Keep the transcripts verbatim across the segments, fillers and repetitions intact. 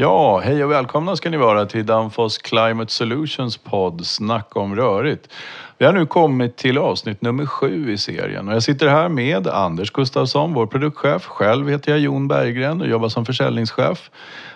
Ja, hej och välkomna ska ni vara till Danfoss Climate Solutions podd Snack om rörigt. Vi har nu kommit till avsnitt nummer sju i serien och jag sitter här med Anders Gustafsson, vår produktchef. Själv heter jag Jon Berggren och jobbar som försäljningschef.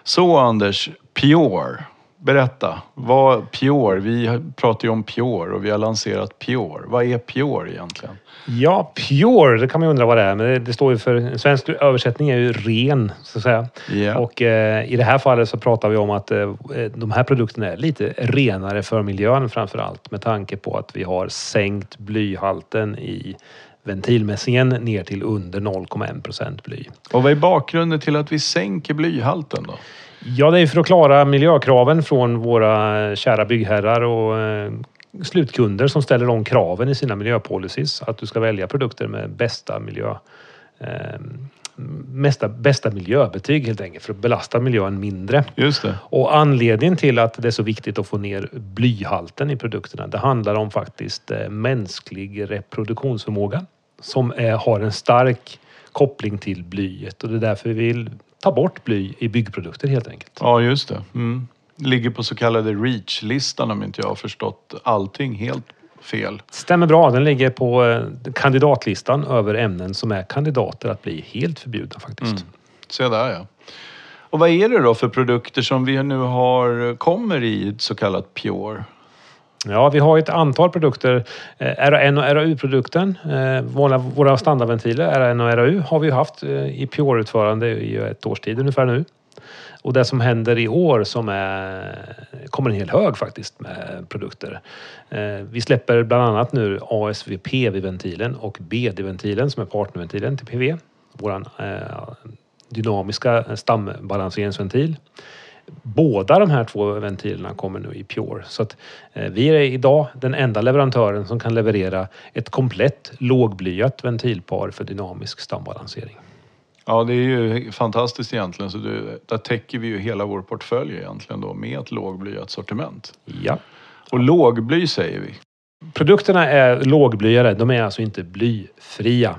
Så Anders, Pjore, berätta. Vad Pjore? Vi pratar ju om Pjore och vi har lanserat Pjore. Vad är Pjore egentligen? Ja, Pjore, det kan man ju undra vad det är. Men det, det står ju för, en svensk översättning är ju ren, så att säga. Yeah. Och eh, i det här fallet så pratar vi om att eh, de här produkterna är lite renare för miljön framför allt. Med tanke på att vi har sänkt blyhalten i ventilmässingen ner till under noll komma en procent bly. Och vad är bakgrunden till att vi sänker blyhalten då? Ja, det är för att klara miljökraven från våra kära byggherrar och eh, slutkunder som ställer de kraven i sina miljöpolicies. Att du ska välja produkter med bästa miljö, eh, mesta, bästa miljöbetyg helt enkelt för att belasta miljön mindre. Just det. Och anledningen till att det är så viktigt att få ner blyhalten i produkterna, det handlar om faktiskt eh, mänsklig reproduktionsförmåga som eh, har en stark koppling till blyet. Och det är därför vi vill ta bort bly i byggprodukter helt enkelt. Ja, just det. Mm. Ligger på så kallade REACH-listan om inte jag har förstått allting helt fel. Stämmer bra, den ligger på kandidatlistan över ämnen som är kandidater att bli helt förbjudna faktiskt. Mm. Så där ja. Och vad är det då för produkter som vi nu har kommer i så kallat Pjore? Ja, vi har ett antal produkter. R A N och R A U-produkten, våra standardventiler, R A N och R A U, har vi haft i Pjore-utförande i ett års tid ungefär nu. Och det som händer i år som är, kommer en hel hög faktiskt med produkter. Vi släpper bland annat nu A S V P V-ventilen och B D-ventilen som är partnerventilen till P V. Vår dynamiska stambalanseringsventil. Båda de här två ventilerna kommer nu i Pjore. Så att vi är idag den enda leverantören som kan leverera ett komplett lågblyat ventilpar för dynamisk stambalansering. Ja, det är ju fantastiskt egentligen. Så det, där täcker vi ju hela vår portfölj egentligen då med ett lågblyat sortiment. Ja. Och lågbly säger vi. Produkterna är lågblyare, de är alltså inte blyfria.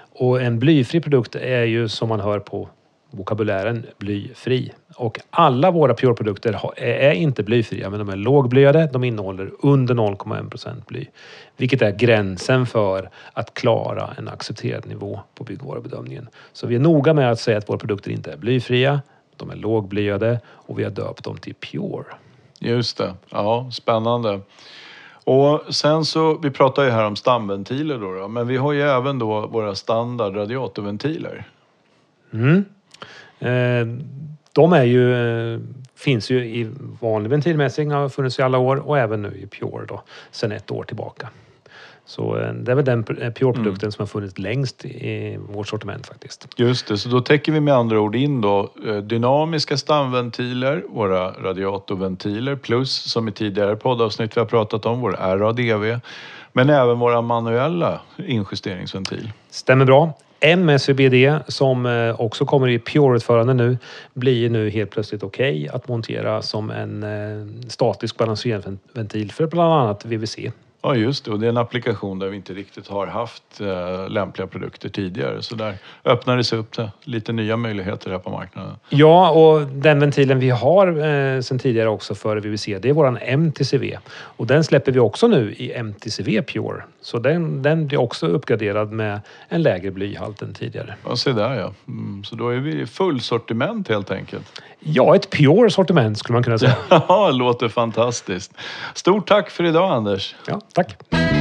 Och en blyfri produkt är ju som man hör på vokabulären blyfri. Och alla våra Pjore-produkter är inte blyfria, men de är lågblyade. De innehåller under noll komma en procent bly. Vilket är gränsen för att klara en accepterad nivå på byggvarubedömningen. Så vi är noga med att säga att våra produkter inte är blyfria. De är lågblyade och vi har döpt dem till Pjore. Just det. Ja, spännande. Och sen så, vi pratar ju här om stamventiler då, då men vi har ju även då våra standard radiatorventiler. Mm. De är ju, finns ju i vanlig ventilmässing, har funnits i alla år och även nu i Pjore då, sedan ett år tillbaka. Så det är väl den Pjore-produkten mm. som har funnits längst i vårt sortiment faktiskt. Just det, så då täcker vi med andra ord in då dynamiska stamventiler, våra radiatorventiler plus som i tidigare poddavsnitt vi har pratat om, vår R A D V, men även våra manuella injusteringsventil. Stämmer bra. M S V B D som också kommer i Pjore-utförande nu blir nu helt plötsligt okej okay att montera som en statisk balanseringsventil för bland annat V V C. Ja just det, och det är en applikation där vi inte riktigt har haft lämpliga produkter tidigare. Så där öppnades upp det. Lite nya möjligheter här på marknaden. Ja, och den ventilen vi har sedan tidigare också för V V C, det är våran M T C V. Och den släpper vi också nu i M T C V Pjore. Så den, den blir också uppgraderad med en lägre blyhalt än tidigare. Ja, se där ja. Mm, så då är vi full sortiment helt enkelt. Ja, ett Pjore-sortiment skulle man kunna säga. Ja, låter fantastiskt. Stort tack för idag Anders. Ja. Tack.